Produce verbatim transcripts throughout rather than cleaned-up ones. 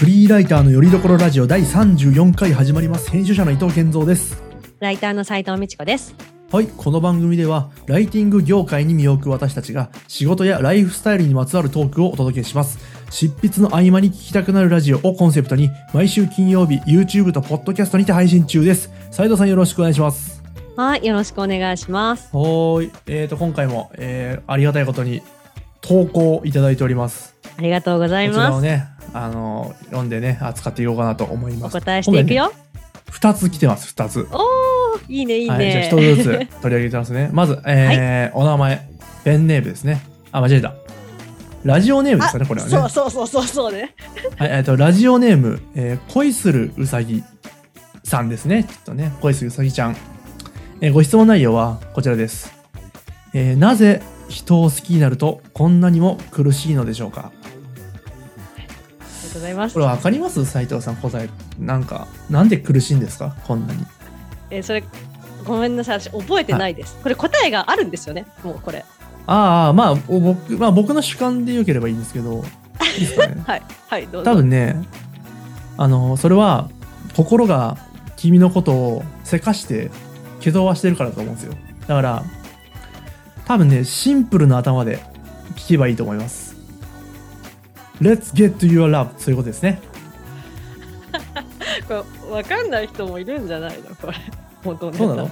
フリーライターのよりどころラジオだいさんじゅうよんかい始まります。編集者の伊藤健三です。ライターの斉藤美智子です。はい、この番組ではライティング業界に身を置く私たちが仕事やライフスタイルにまつわるトークをお届けします。執筆の合間に聞きたくなるラジオをコンセプトに毎週金曜日 YouTube と Podcast にて配信中です。斉藤さん、よろしくお願いします。はい、よろしくお願いします。はい、えーと今回も、えー、ありがたいことに投稿いただいております。ありがとうございます。こちらをね、あの読んでね、扱っていこうかなと思います。お答えしていくよ。ふたつ来てます。ふたつ。おー、いいねいいね、はい、じゃあひとつずつ取り上げてますね。まず、えーはい、お名前、ペンネームですね。あ、間違えた、ラジオネームですかね、これはね。そうそうそうそうそうねはい、えー、とラジオネーム、えー、恋するうさぎさんですね。ちょっとね、恋するうさぎちゃん、えー、ご質問内容はこちらです。えー、なぜ人を好きになるとこんなにも苦しいのでしょうか。これわかります、斉藤さん。答え、なんかなんで苦しいんですか、こんなに。え、それごめんなさい、私覚えてないです、はい、これ答えがあるんですよね、もうこれ。ああ、まあ僕、まあ、僕の主観でよければいいんですけどいいですかねはい、はい、どうぞ。多分ね、あのそれは心が君のことをせかして蹴飛ばしてるからだと思うんですよ。だから多分ね、シンプルな頭で聞けばいいと思います。Let's get to your love、 そういうことですねこれわかんない人もいるんじゃないの、これ本当に。そうなの、こ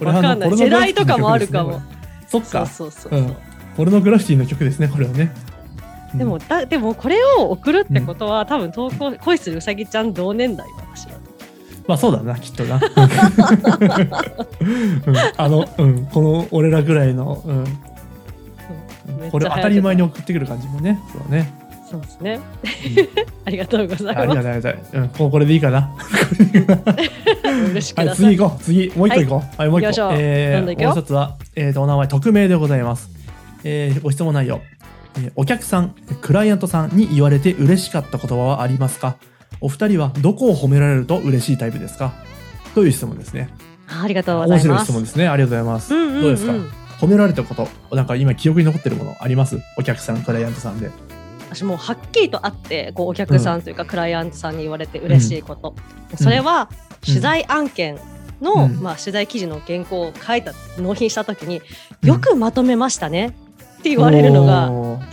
れわかんない、世代とかもあるかも。そっか、そうそうそう、うん、ポルノグラフィティの曲ですね、これはね。でも、うん、だでもこれを送るってことは、うん、多分投稿、恋するうさぎちゃん同年代の私は。まあそうだな、きっとなうん、あの、うん、この俺らぐらいの、うんうん、これを当たり前に送ってくる感じもね。そうね、そうですね、うん、ありがとうございます。ありがとうございます、うん、こ, これでいいかなはい、次行こう。次もう一個行こう。はい、はい、もう一個、えー、もう一つは、えー、とお名前、匿名でございます。えー、ご質問内容、えー、お客さん、クライアントさんに言われて嬉しかった言葉はありますか。お二人はどこを褒められると嬉しいタイプですか、という質問ですね。ありがとうございます。面白い質問ですね。ありがとうございます、うんうんうん、どうですか、褒められたこと、なんか今記憶に残ってるものあります、お客さん、クライアントさんで。私もうはっきりとあって、こうお客さんというかクライアントさんに言われて嬉しいこと、うん、それは取材案件の、うん、まあ、取材記事の原稿を書いた、納品した時によくまとめましたねって言われるのが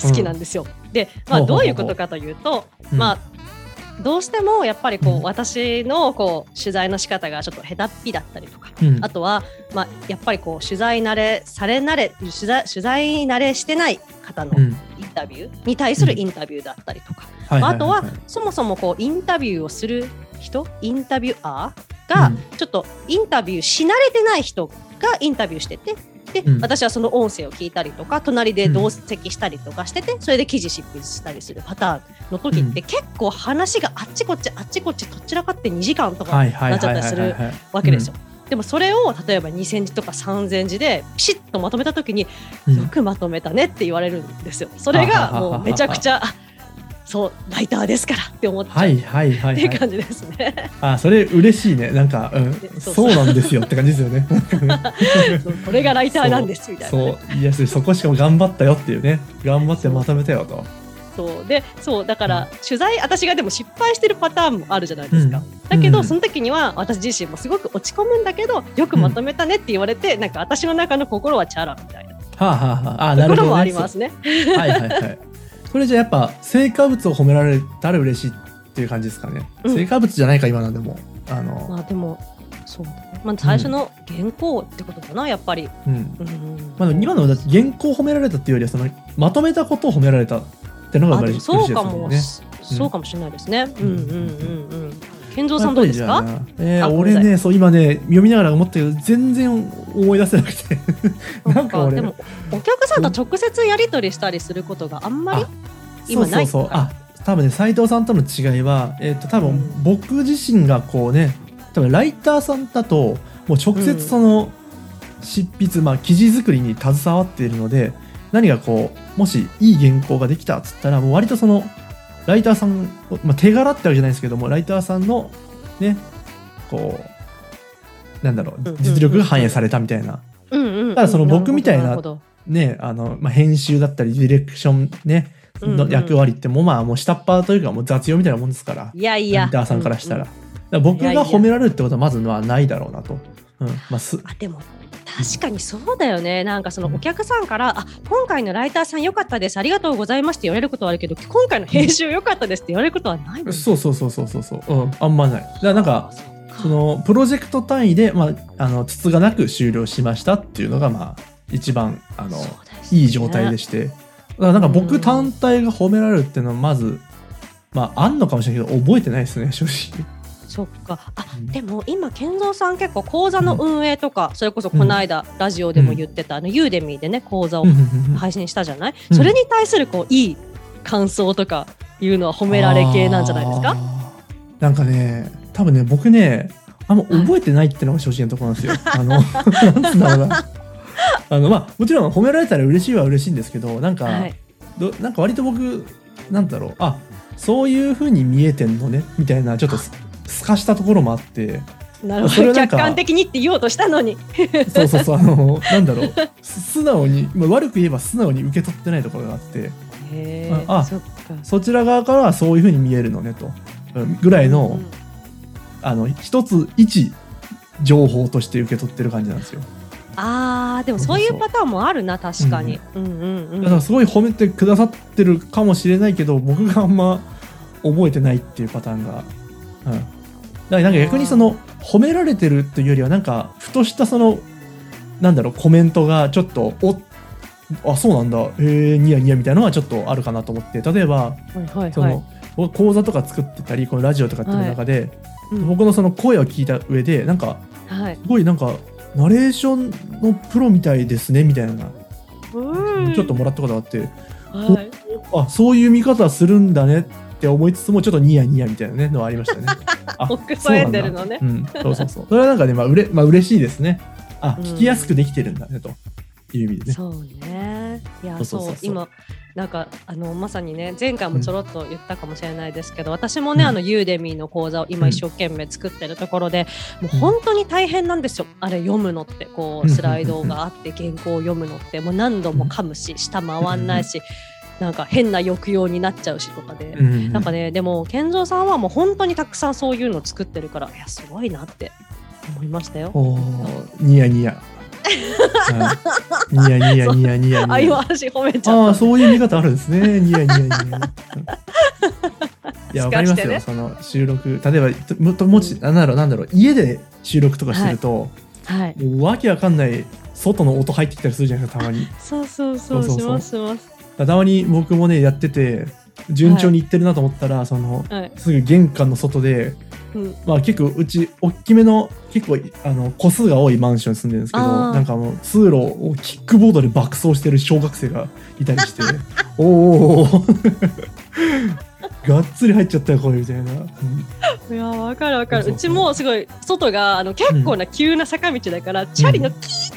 好きなんですよ、うん、で、まあ、どういうことかというと、うん、まあ、どうしてもやっぱりこう私のこう取材の仕方がちょっと下手っぴだったりとか、うん、あとは、まあ、やっぱりこう取材慣れされ慣れ取材、取材慣れしてない方の、うん、インタビューに対するインタビューだったりとか、うん、まあ、あとはそもそもこうインタビューをする人、インタビュアーがちょっとインタビューし慣れてない人がインタビューしてて、で、うん、私はその音声を聞いたりとか隣で同席したりとかしてて、それで記事執筆したりするパターンの時って、結構話があっちこっちあっちこっちどちらかってにじかんとかなっちゃったりするわけですよ。でもそれを例えばにせんじとかさんぜんじでピシッとまとめた時に、うん、よくまとめたねって言われるんですよ。それがもうめちゃくちゃそうライターですからって思っちゃう、はいはいはいはい、っていう感じですね。あ、それ嬉しいね、なんか、うん、そうそう、そうなんですよって感じですよねこれがライターなんですみたいな、ね、そう、いや、そこしかも頑張ったよっていうね、頑張ってまとめたよと。そうで、そうだから取材、私がでも失敗してるパターンもあるじゃないですか、うん、だけどその時には私自身もすごく落ち込むんだけど、よくまとめたねって言われて、うん、なんか私の中の心はチャラみたいな、はあはあ、あ、なるほどね、ところもありますねはいはいはいそれじゃやっぱ成果物を褒められたら嬉しいっていう感じですかね、うん、成果物じゃないか今なんでも、あの、まあ、でもそうだね、まあ、最初の原稿ってことかな、うん、やっぱり、うん、まあ、今の原稿を褒められたっていうよりは、そのまとめたことを褒められたってのが嬉しいですもんね。そうかもしれないですね。健三さんどうですか。えー、俺ね、そう今ね読みながら思ったけど全然思い出せなくてなんか俺でもお客さんと直接やり取りしたりすることがあんまり今ないから。そうそうそう、あ、多分ね、斉藤さんとの違いは、えー、と多分僕自身がこうね、多分ライターさんだともう直接その執筆、うん、まあ、記事作りに携わっているので、何がこうもしいい原稿ができたっつったら、もう割とそのライターさん、まあ、手柄ってわけじゃないですけども、ライターさんのね、こうなんだろう、実力が反映されたみたいな。ただその僕みたいなね、あの、まあ、編集だったりディレクションね、の役割ってもうまあもう下っ端というかもう雑用みたいなもんですから、いやいや、リーダーさんからしたら、うんうん、だから僕が褒められるってことはまずはないだろうなと。うん、まあ、すあでも確かにそうだよね。なんかそのお客さんから、うん、あ今回のライターさん良かったです、ありがとうございますって言われることはあるけど、今回の編集良かったですって言われることはないもん、ね、そうそうそうそうそう、うん、あんまない。だからなんかそのプロジェクト単位で、まあ、あのつつがなく終了しましたっていうのが、まあ、一番あの、ね、いい状態でして、だからなんか僕単体が褒められるっていうのはまず、うん、まああんのかもしれないけど覚えてないですね、正直。そっか。あ、うん、でも今健三さん結構講座の運営とか、うん、それこそこの間ラジオでも言ってた、うん、あのユーデミーでね講座を配信したじゃない、うん、それに対するこういい感想とかいうのは褒められ系なんじゃないですか。なんかね多分ね僕ねあんま覚えてないってのが正直なところなんですよ。あのなんだろうなあの、まあ、もちろん褒められたら嬉しいは嬉しいんですけど、なんか、はい、どなんか割と僕なんだろう、あそういう風に見えてんのねみたいなちょっと透かしたところもあって、なるほど、客観的にって言おうとしたのにそうそうそう、あのなんだろう素直に、まあ、悪く言えば素直に受け取ってないところがあって、へー、あ、そっか、そちら側からはそういう風に見えるのねとぐらいの、うん、あの一つ一情報として受け取ってる感じなんですよ。あーでもそういうパターンもあるな、確かに、うんうんうん、だからすごい褒めてくださってるかもしれないけど僕があんま覚えてないっていうパターンが、うんだからなんか逆にその褒められてるというよりはなんかふとしたそのなんだろうコメントがちょっとおっあそうなんだへえニヤニヤみたいなのはちょっとあるかなと思って、例えば、はいはいはい、その講座とか作ってたりこのラジオとかっていう中で、はいうん、僕のその声を聞いた上でなんかすごいなんかナレーションのプロみたいですねみたいな、はい、ちょっともらったことがあって、はい、あそういう見方するんだねって思いつつもちょっとニヤニヤみたいな、ね、のはありましたね。あ奥添えてるのね。うん、そうそうそう。それはなんかね、まあうれ、まあ、嬉しいですね。あ、うん、聞きやすくできてるんだねという意味でね。そうね。いやそうそうそうそう、今なんかあのまさにね前回もちょろっと言ったかもしれないですけど、うん、私もねあのユーデミーの講座を今一生懸命作ってるところで、うん、もう本当に大変なんですよ、あれ読むのって、こうスライドがあって原稿を読むのってもう何度も噛むし下回んないし。うんなんか変な抑揚になっちゃうしとかで、うん、なんかねでも健三さんはもう本当にたくさんそういうのを作ってるから、いやすごいなって思いましたよ。おニヤニヤニヤニヤニヤニヤニヤ、あ今私褒めちゃった。あそういう見方あるんですね。ニヤニヤニヤいやわかりますよ、ね、その収録例えばもちなんだろうなんだろう家で収録とかしてると、はいはい、わけわかんない外の音入ってきたりするじゃないですかたまに。そうそうそうそうしますします。たまに僕もねやってて順調にいってるなと思ったら、はい、そのすぐ玄関の外で、はいまあ、結構うち大きめの結構あの個数が多いマンションに住んでるんですけど、なんかもう通路をキックボードで爆走してる小学生がいたりしておおがっつり入っちゃったよこれみたいな、うん、いや分かる分かる。 そうそうそう、うちもすごい外があの結構な急な坂道だから、うん、チャリのキーッ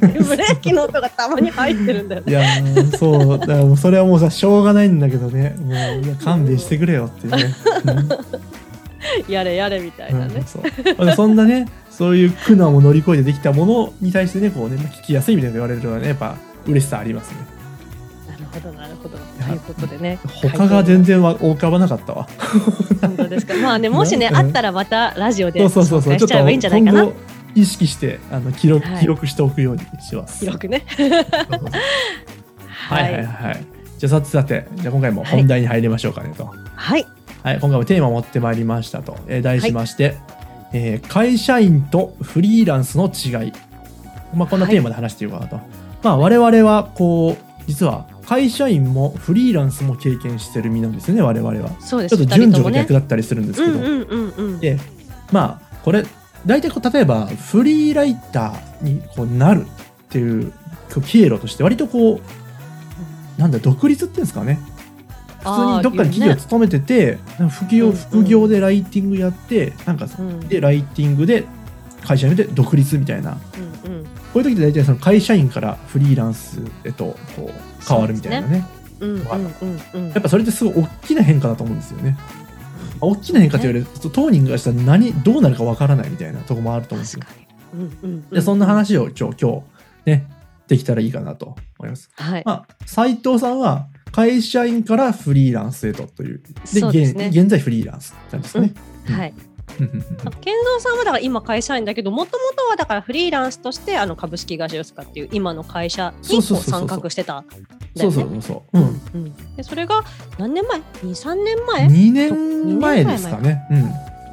ブレーキの音がたまに入ってるんだよね。いやそうだからもうそれはもうさしょうがないんだけどね、もういや勘弁してくれよってね、うん、やれやれみたいなね、うん、そうまあ、そんなねそういう苦難を乗り越えてできたものに対してねこうね聞きやすいみたいな言われるのはねやっぱ嬉しさありますね。なるほどなるほど、ということでね他が全然は浮かばなかったわ本当ですか。まあねもしねあったらまたラジオで紹介しちゃえばいいんじゃないかな。意識してあの記録、はい、記録しておくようにします。記録ね。はいはいはい。じゃあさてさてじゃあ今回も本題に入りましょうかねと。はい。はい、今回もテーマを持ってまいりましたと、えー、題しまして、はいえー、会社員とフリーランスの違い。まあこんなテーマで話していこうかなと。はい、まあ我々はこう実は会社員もフリーランスも経験してる身なんですよね我々は。そうです。ちょっと順序が逆だったりするんですけど。うんうんうんうん、でまあこれ。大体こう例えばフリーライターにこうなるっていう経路として割とこうなんだ独立っていうんですかね、普通にどっかに企業を勤めてて副業、副業でライティングやってなんかでライティングで会社員で独立みたいな、こういう時って大体その会社員からフリーランスへとこう変わるみたいなね、やっぱそれってすごい大きな変化だと思うんですよね。大きな変化というより当人がしたら何どうなるかわからないみたいなとこもあると思うんですよ。うんうんうん、でそんな話を今日、今日ねできたらいいかなと思います。はいまあ、斉藤さんは会社員からフリーランスへとというで、そうですね、現, 現在フリーランスなんですね、うん、はい、うん、健三さんはだから今会社員だけど、もともとはだからフリーランスとしてあの株式会社ヨスカっていう今の会社に参画してたんだよね。それが何年前 ?に,さん 年前 ?に 年前ですかね、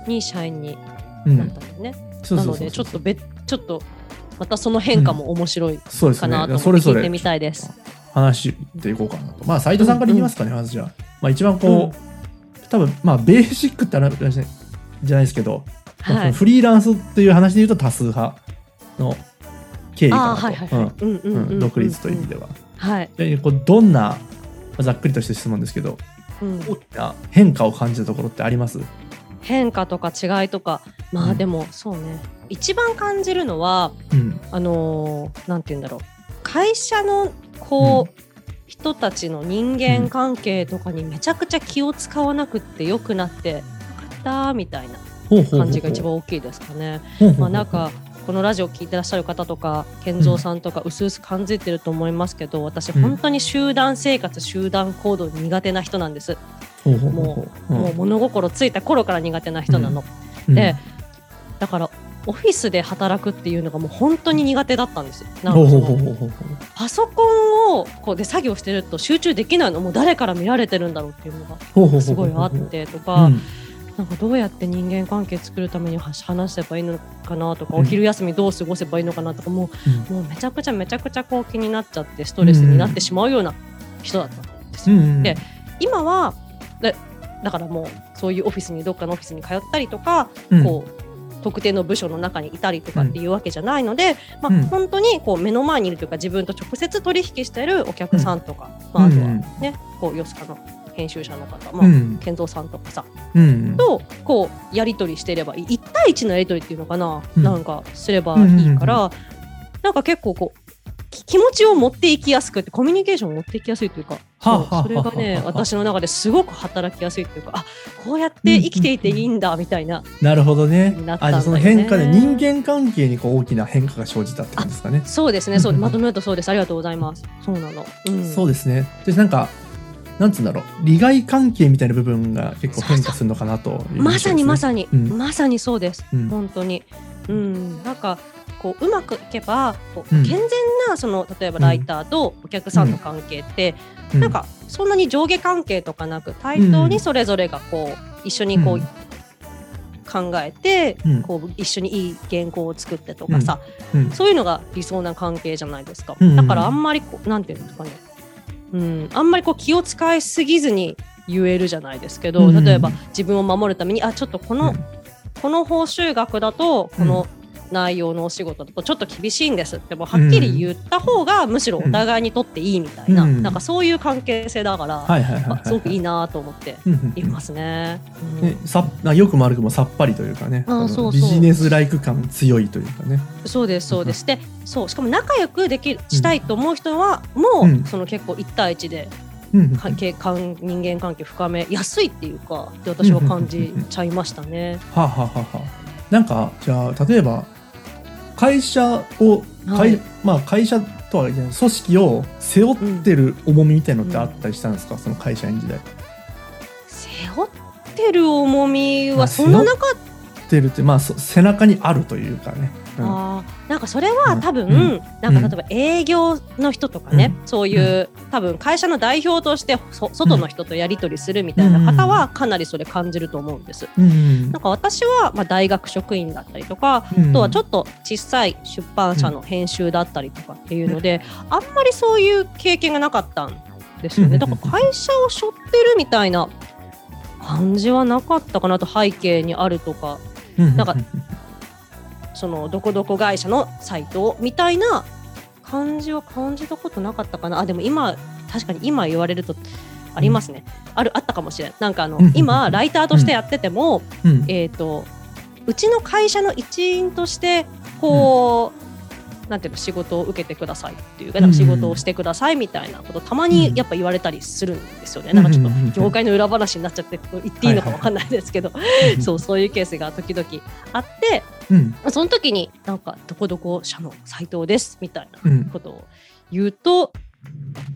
うん、に社員になったんだよね、うん、なのでちょっと別ちょっとまたその変化も面白いかなと思って聞いてみたいです。うん、そうですね、話していこうかなと。まあ斉藤さんからいきますかね、うんうん、まずじゃあ、まあ、一番こう、うん、多分まあベーシックって話じゃないですけど、はい、まあ、フリーランスっていう話でいうと多数派の経緯かなと、独立という意味では、はい、でこうどんな、まあ、ざっくりとした質問ですけど、うん、大きな変化を感じたところってあります？変化とか違いとか、まあでも、うん、そうね、一番感じるのは、うん、あのなんて言うんだろう、会社のこう、うん、人たちの人間関係とかにめちゃくちゃ気を使わなくって良くなってよかったみたいな感じが一番大きいですかね。まあなんかこのラジオ聞いてらっしゃる方とか健三さんとかうすうす感じてると思いますけど、私本当に集団生活、うん、集団行動苦手な人なんです。ほうほうほうほう、もう、もう物心ついた頃から苦手な人なの、うん、でだからオフィスで働くっていうのがもう本当に苦手だったんです。なんかそのパソコンをこうで作業してると集中できないの、もう誰から見られてるんだろうっていうのがすごいあってとか、うん、なんかどうやって人間関係作るために話せばいいのかなとか、お昼休みどう過ごせばいいのかなとか、もう、もうめちゃくちゃめちゃくちゃこう気になっちゃってストレスになってしまうような人だったんですよ、うんうん、で今はだ、だからもうそういうオフィスにどっかのオフィスに通ったりとか、うん、こう特定の部署の中にいたりとかっていうわけじゃないので、うん、まあ、本当にこう目の前にいるというか自分と直接取引してるお客さんとか、うん、まあ、あとはね、こうヨスカの編集者の方、まあ、うん、健三さんとかさ、うん、とこうやり取りしてればいい、いち対いちのやり取りっていうのかな、うん、なんかすればいいから、うんうんうん、なんか結構こう気持ちを持っていきやすくて、コミュニケーションを持っていきやすいというか、はあはあ、それがね、はあはあ、私の中ですごく働きやすいというか、あ、こうやって生きていていいんだみたいな、うんうん、なるほどね、なったんだよね。あ、その変化で人間関係にこう大きな変化が生じたってことですかね。そうですね、そう、まとめるとそうです、ありがとうございます。そうなの、うん、そうですね。で、なんかなんつうんだろう、利害関係みたいな部分が結構変化するのかなという、そうそう、ね、まさにまさに、うん、まさにそうです、うん、本当に、うん、なんかこううまくいけばこう、うん、健全なその例えばライターとお客さんの関係って、うん、なんかそんなに上下関係とかなく対等にそれぞれがこう一緒にこう、うん、考えて、うん、こう一緒にいい原稿を作ってとかさ、うんうん、そういうのが理想な関係じゃないですか、うん、だからあんまりこうなんていうんですかね、うん、あんまりこう気を使いすぎずに言えるじゃないですけど、うん、例えば自分を守るためにあちょっとこの、うん、この報酬額だとこの、うん、内容のお仕事だとちょっと厳しいんですってもうはっきり言った方がむしろお互いにとっていいみたいな、うん、なんかそういう関係性だから、はいはいはいはい、すごくいいなと思っていますね、うん、ね、さよくも悪くもさっぱりというかね、ああ、そうそう、ビジネスライク感強いというかね、そうですそうです、で、そう、しかも仲良くできしたいと思う人はもう、うん、その結構一対一で関係関人間関係深めやすいっていうかって私は感じちゃいましたね。はははは。なんかじゃあ例えば会社を、はい、まあ、会社とは組織を背負ってる重みみたいなのってあったりしたんですか、うん、その会社員時代。背負ってる重みはそんななかった。てるって、まあ、背中にあるというかね。うん、あ、なんかそれは多分、うん、なんか例えば営業の人とかね、うん、そういう、うん、多分会社の代表として外の人とやり取りするみたいな方はかなりそれ感じると思うんです、うん、なんか私は、まあ、大学職員だったりとか、うん、あとはちょっと小さい出版社の編集だったりとかっていうので、うん、あんまりそういう経験がなかったんですよね。だから会社を背負ってるみたいな感じはなかったかなと、背景にあるとか、なんかそのどこどこ会社のサイトみたいな感じは感じたことなかったかな。あ、でも今確かに今言われるとありますね、うん、あるあったかもしれない。なんかあの、うん、今ライターとしてやってても、うん、えっと、うちの会社の一員としてこう、うん、なんていうの、仕事を受けてくださいっていうか、なんか仕事をしてくださいみたいなことたまにやっぱ言われたりするんですよね、うん、なんかちょっと業界の裏話になっちゃって言っていいのか分かんないですけど、はい、そう、そういうケースが時々あって、うん、その時になんかどこどこ社の斉藤ですみたいなことを言うと、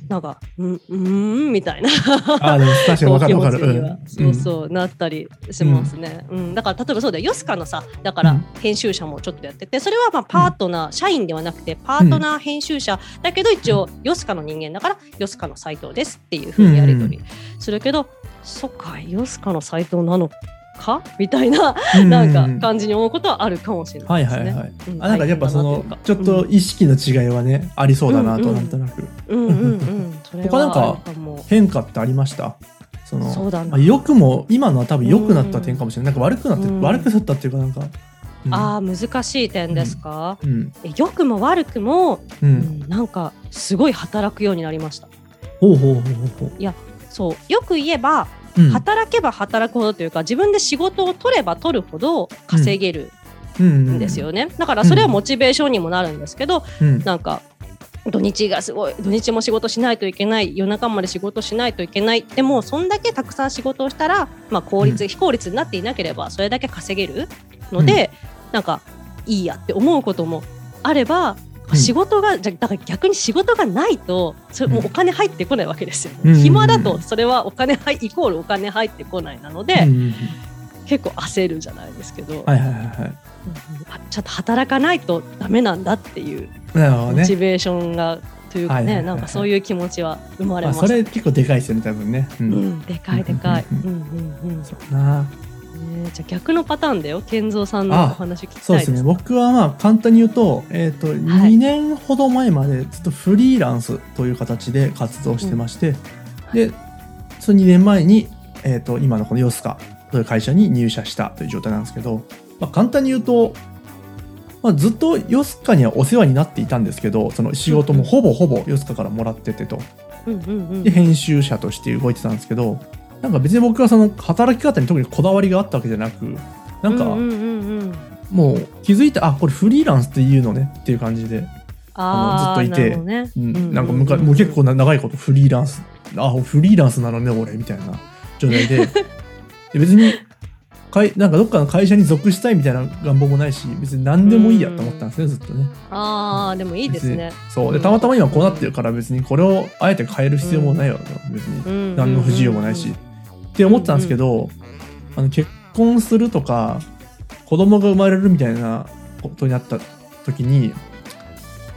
なんかうんうーんみたいなあでも確かに分かる分かるそうそう、うん、なったりしますね、うんうん、だから例えばそうだよヨスカのさだから編集者もちょっとやっててそれはまあパートナー、うん、社員ではなくてパートナー編集者だけど一応ヨスカの人間だからヨスカの斉藤ですっていう風にやり取りするけど、うんうん、そっかヨスカの斉藤なのかみたいな、うん、なんか感じに思うことはあるかもしれないですね。はいはいはい。うん、あなんかやっぱそのちょっと意識の違いはね、うん、ありそうだなとなんとなく。うんうんうん。他なんか変化ってありました？そのそうだな、まあ、良くも今のは多分良くなった点かもしれない。うん、なんか悪くなって、うん、悪くなったっていうかなんか。うん、あ難しい点ですか？うんうん、え良くも悪くも、うんうん、なんかすごい働くようになりました。ほうほうほうほう。いやそうよく言えば。うん、働けば働くほどというか自分で仕事を取れば取るほど稼げるんですよね、うんうんうん、だからそれはモチベーションにもなるんですけど、うん、なんか土日がすごい土日も仕事しないといけない夜中まで仕事しないといけないでもそんだけたくさん仕事をしたら、まあ、効率、うん、非効率になっていなければそれだけ稼げるので、うん、なんかいいやって思うこともあれば仕事が、うん、だから逆に仕事がないとそれもうお金入ってこないわけですよ、ねうんうんうん、暇だとそれはお金入イコールお金入ってこないなので、うんうんうん、結構焦るじゃないですけど、はいはいはいはい、ちょっと働かないとダメなんだっていうモチベーションがというかね、なんかそういう気持ちは生まれました。それ結構でかいですよね多分ね、うんうん、でかいでかいね、じゃあ逆のパターンだよ健三さんのお話聞きたいです。そうですね僕はまあ簡単に言うと、えーとはい、にねんほど前までずっとフリーランスという形で活動してまして、うんはい、でそのにねんまえに、えーと今のこのヨスカという会社に入社したという状態なんですけど、まあ、簡単に言うと、まあ、ずっとヨスカにはお世話になっていたんですけどその仕事もほぼほぼヨスカからもらっててと、うんうんうん、で編集者として動いてたんですけどなんか別に僕はその働き方に特にこだわりがあったわけじゃなくなんかもう気づいたあこれフリーランスっていうのねっていう感じであのずっといてなんかもう結構長いことフリーランスあフリーランスなのね俺みたいな状態で別にかいなんかどっかの会社に属したいみたいな願望もないし別に何でもいいやと思ったんですねずっとねああでもいいですねそうでたまたま今こうなってるから別にこれをあえて変える必要もないわけ別に何の不自由もないしって思ってたんですけど、うんうん、あの結婚するとか子供が生まれるみたいなことになった時に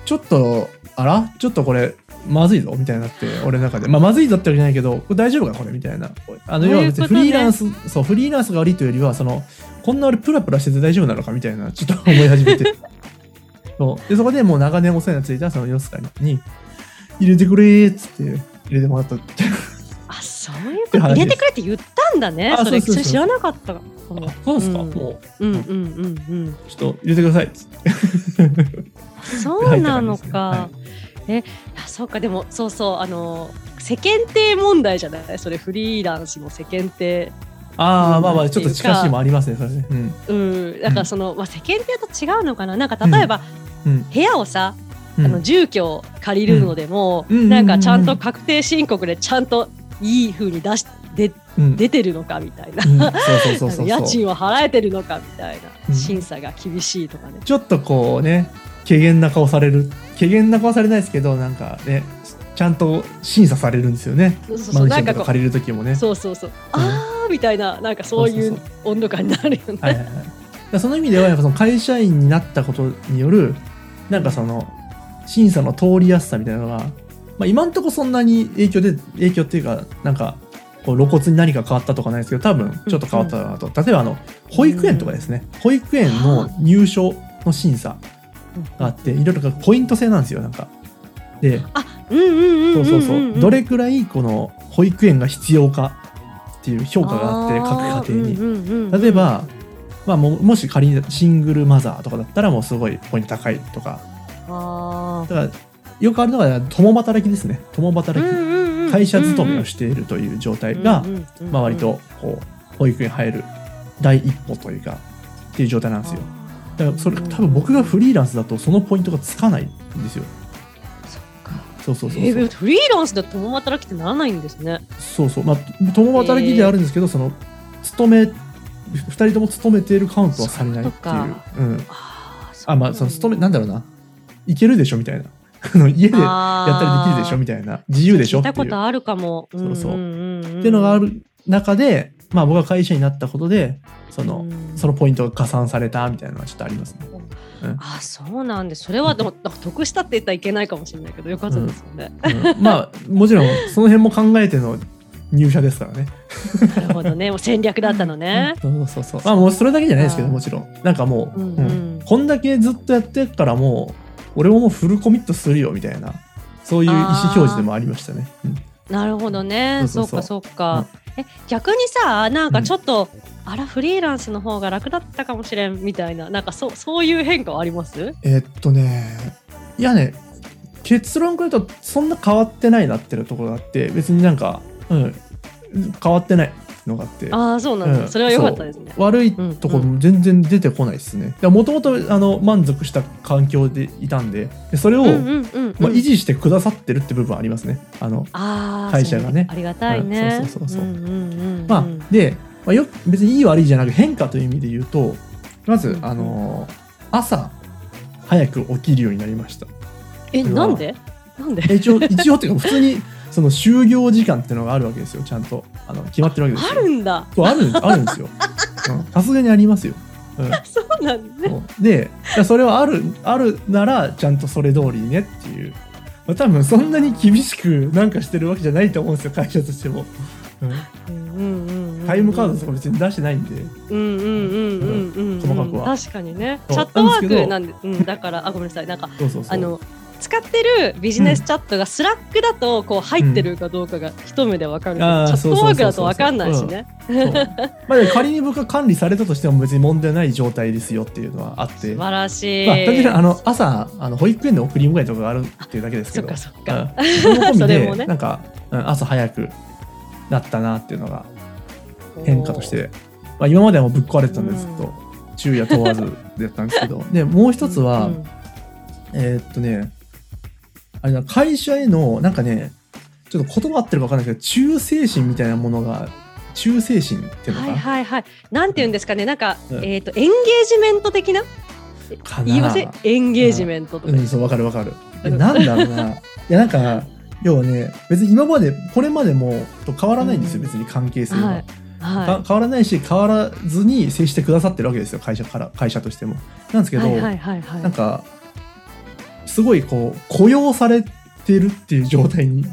ちょっとあらちょっとこれまずいぞみたいになって俺の中で、まあ、まずいぞってわけじゃないけどこれ大丈夫かこれみたいなあの要は別にフリーランスそういうことね、そうフリーランスが悪いというよりはそのこんな俺プラプラしてて大丈夫なのかみたいなちょっと思い始めてそうでそこでもう長年お世話になっていたそのヨスカに入れてくれっつって入れてもらったってあそういうこと入れてくれって言ったんだねそれ知らなかったあそうですか、うん、もう、うんうんうんうん、ちょっと入れてくださいっつってそうなのかえそうかでもそうそうあの世間体問題じゃないそれフリーランスの世間体ああまあまあちょっと近しいもありますねそれねうん、うん、だからその、まあ、世間体と違うのかななんか例えば、うんうん、部屋をさあの住居を借りるのでも、うん、なんかちゃんと確定申告でちゃんといい風に出しで、うん、出てるのかみたいな家賃は払えてるのかみたいな、うん、審査が厳しいとかねちょっとこうね軽減な顔される軽減な顔されないですけどなんかねちゃんと審査されるんですよねそうそうそうマンションとか借りる時もねそうそうそう、うん、あーみたいななんかそういう温度感になるよねそうそうそう、はいはいはい、その意味ではやっぱその会社員になったことによるなんかその審査の通りやすさみたいなのが、まあ、今んとこそんなに影響で影響っていうかなんかこう露骨に何か変わったとかないですけど多分ちょっと変わったなと、うん、例えばあの保育園とかですね、うん、保育園の入所の審査があっていろいろポイント制なんですよなんかでそうそうそうどれくらいこの保育園が必要かっていう評価があって各家庭に、うんうんうん、例えば、まあ、も, もし仮にシングルマザーとかだったらもうすごいポイント高いとかあだからよくあるのが共働きですね共働き、うんうんうん、会社勤めをしているという状態が、うんうんうんまあ、割とこう保育園入る第一歩というかっていう状態なんですよだからそれ多分僕がフリーランスだとそのポイントがつかないんですよ。そっか。そうそうそうそう。えー、フリーランスだと共働きってならないんですね。そうそう。まあ共働きであるんですけど、えー、その勤めふたりとも勤めているカウントはされないっていう。そうか。うん。ああ、そうなんだ。あ、まあその勤めなんだろうな。いけるでしょみたいな。家でやったりできるでしょみたいな、自由でしょっていう、聞いたことあるかも、そうそう、うんうんうんうん、っていうのがある中で、まあ、僕が会社員になったことでその、うん、そのポイントが加算されたみたいなのはちょっとありますね、うん、あ、そうなんです。それはでも得したって言ったらいけないかもしれないけど、よかったですよね、うんうん、まあもちろんその辺も考えての入社ですからねなるほどね、もう戦略だったのねそうそうそう、まあ、もうそれだけじゃないですけど、もちろんなんかもう、うんうんうん、こんだけずっとやってるからもう俺ももうフルコミットするよみたいな、そういう意思表示でもありましたね、うん、なるほどね、そうそうそう、そうかそうか、うん、え逆にさ、なんかちょっと、うん、あらフリーランスの方が楽だったかもしれんみたいな、なんか そ, そういう変化はあります？えー、っとねいやね、結論から言うとそんな変わってないなっていうところがあって、別になんかうん、変わってないのがあって、あ、そうなんだ、うん、それは良かったですね。悪いところも全然出てこないですね。もともと満足した環境でいたんで、それを、うんうんうんうん、まあ、維持してくださってるって部分ありますね、あのあ会社がね、ありがたいね、で、まあ、よ別にいい悪いじゃなく変化という意味で言うと、まず、うんうん、あの朝早く起きるようになりました。え、なんでなんで一応一応っていうか普通にその就業時間っていうのがあるわけですよ、ちゃんとあの決まってるわけですよ。あるんだ。そう、あるんです、あるんですよ。さすがにありますよ、うん、そうなんね。でそれはある、あるならちゃんとそれ通りねっていう、まあ、多分そんなに厳しくなんかしてるわけじゃないと思うんですよ、会社としても、うんうんうんうん、タイムカードとか別に出してないんで、細かくは確かにね、チャットワークなんで、うん、だからあごめんなさい、なんかそうそうそう、あの使ってるビジネスチャットがスラックだとこう入ってるかどうかが一目で分かるけど、うん、チャットワークだと分かんないしね、まあ、仮に僕が管理されたとしても別に問題ない状態ですよっていうのはあって、素晴らしい、まあ、単純にあの朝あの保育園の送り迎えとかがあるっていうだけですけど、そっかそっか、うん、それもね、なんか朝早くなったなっていうのが変化として、まあ、今まではもうぶっ壊れてたんでずっと昼夜問わずやったんですけどでもう一つは、うん、えー、っとねあれな、会社へのなんかね、ちょっと言葉合ってるか分かんないけど、忠誠心みたいなものが、忠誠心っていうのか、はいはいはい、なんていうんですかね、なんか、うん、えーと、エンゲージメント的なかな、言いません、エンゲージメントとか、うん、そう、分かる分かる、うん、なんだろうな、いやなんか要はね、別に今までこれまでもと変わらないんですよ、うん、別に関係性は、はいはい、変わらないし変わらずに接してくださってるわけですよ、会社から、会社としてもなんですけど、はいはいはいはい、なんかすごいこう雇用されてるっていう状態に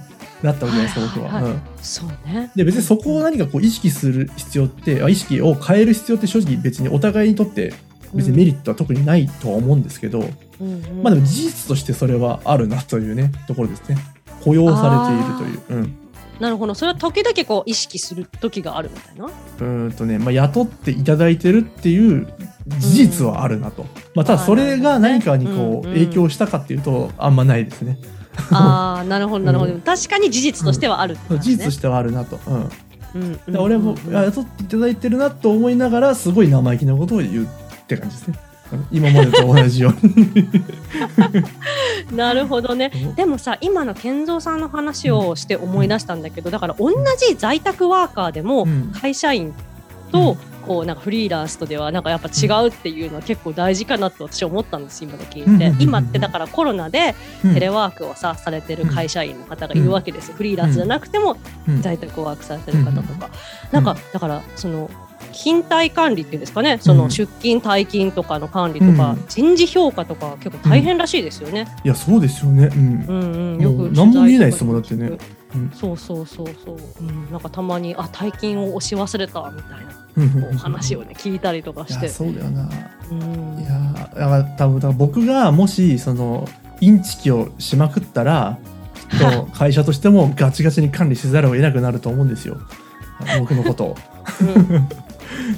なったわけじゃないですか、僕は、うん、そうね。で別にそこを何かこう意識する必要って、意識を変える必要って正直別にお互いにとって別にメリットは特にないとは思うんですけど、うん、まあでも事実としてそれはあるなというね、ところですね、雇用されているという、うん、なるほど。それは時々こう意識する時があるみたいな、うんとね、まあ、雇っていただいてるっていう事実はあるなと、うん、まあ、ただそれが何かにこう影響したかっていうとあんまないですね、うんうん、ああなるほどなるほど、うん、確かに事実としてはあるって感じね、事実としてはあるなと、うんうんうん、俺も雇っていただいてるなと思いながらすごい生意気なことを言うって感じですね、今までと同じようになるほどね。でもさ、今の健三さんの話をして思い出したんだけど、だから同じ在宅ワーカーでも会社員とこうなんかフリーランスとではなんかやっぱ違うっていうのは結構大事かなと私思ったんです、今で聞いて。今ってだからコロナでテレワークをさされてる会社員の方がいるわけですよ、フリーランスじゃなくても在宅ワークされてる方とか、なんかだからその勤怠管理っていうんですかね、その出勤退勤とかの管理とか、うん、人事評価とか結構大変らしいですよね、うん、いやそうですよね、うんうんうん、よく何も見えないですもんだってね、うん、そうそうそうそう、うん、なんかたまにあ退勤を押し忘れたみたいな、うん、こう話をね聞いたりとかして、いやそうだよな、うん、いやだから多分だから僕がもしそのインチキをしまくったらきっと会社としてもガチガチに管理せざるを得なくなると思うんですよ僕のことを、うん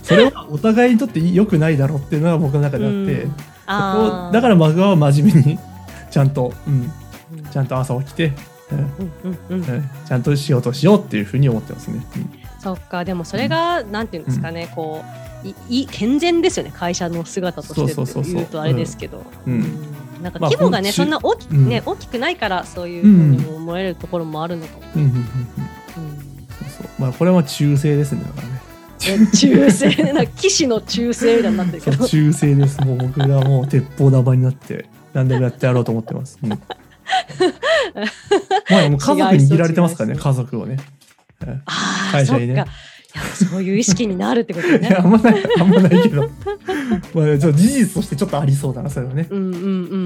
それはお互いにとって良くないだろうっていうのが僕の中であって、うん、あだからマグワは真面目にちゃんと、うん、ちゃんと朝起きて、うんうんうん、ちゃんと仕事しようっていうふうに思ってますね、うん、そっか。でもそれが、うん、なんていうんですかね、こういい健全ですよね、会社の姿としてって言うとあれですけど、うんうん、なんか規模がね、まあ、そんな大 き,、うんね、大きくないからそういうふうにも思えるところもあるのかも、まあこれは忠誠ですね、だからね中性な騎士の中性みたいになってるけど中性です。もう僕がもう鉄砲玉になって何でもやってやろうと思ってます、うん、まあもう家族に握られてますからね、家族をね。ああ、そっか。いや、そういう意識になるってことね。いや、あんまない、あんまないけど。まあ、事実としてちょっとありそうだな、それはね。うんうん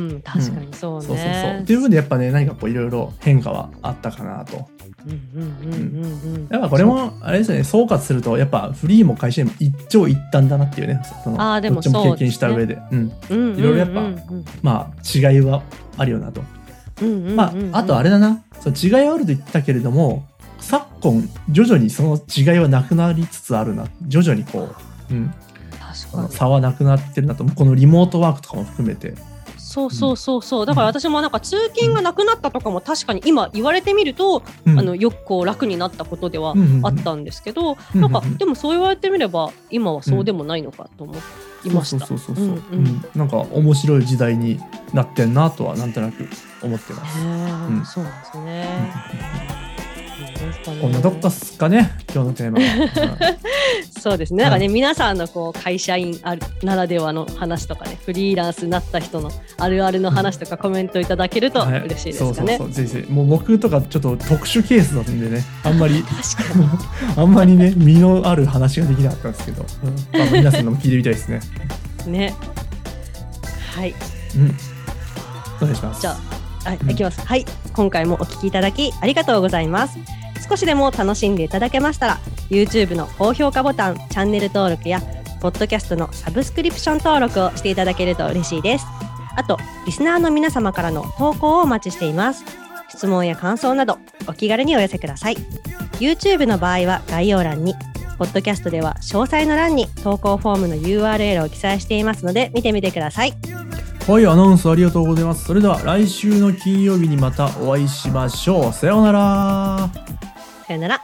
うん、確かにそうね。うん、そうそうそう。という部分でやっぱね、何かこういろいろ変化はあったかなと。やっぱこれもあれですよね、総括するとやっぱフリーも会社員も一長一短だなっていうね、そのあでもそうですね、どっちも経験した上で、うんうんうんうん、いろいろやっぱ、まあ、違いはあるよなと、うんうんうんうん、まああとあれだな、その違いはあると言ったけれども昨今徐々にその違いはなくなりつつあるな、徐々にこう、うん、確かに差はなくなってるなと、このリモートワークとかも含めて。そうそうそうそう、だから私もなんか通勤がなくなったとかも確かに今言われてみると、うん、あのよくこう楽になったことではあったんですけど、うん、なんかでもそう言われてみれば今はそうでもないのかと思いました。なんか面白い時代になってんなとはなんとなく思ってます。うん、そうなんですね。うん、こんなどっかですかね今日のテーマは。そうですね。なんかね、はい、皆さんのこう会社員あるならではの話とかね、フリーランスになった人のあるあるの話とかコメントいただけると嬉しいですかね。そうそうそう、ぜひぜひ。もう僕とかちょっと特殊ケースだったんでね、あんまりあんまりね身のある話ができなかったんですけど、うん、まあ、皆さんのも聞いてみたいですね。ね、はい。うん。お願いします。じゃあ、はい、うん、いきます。はい、今回もお聞きいただきありがとうございます。少しでも楽しんでいただけましたら YouTube の高評価ボタン、チャンネル登録や Podcast のサブスクリプション登録をしていただけると嬉しいです。あと、リスナーの皆様からの投稿をお待ちしています。質問や感想などお気軽にお寄せください。 YouTube の場合は概要欄に、 Podcast では詳細の欄に投稿フォームの ユーアールエル を記載していますので見てみてください。はい、アナウンスありがとうございます。それでは来週の金曜日にまたお会いしましょう。さようなら。さよなら。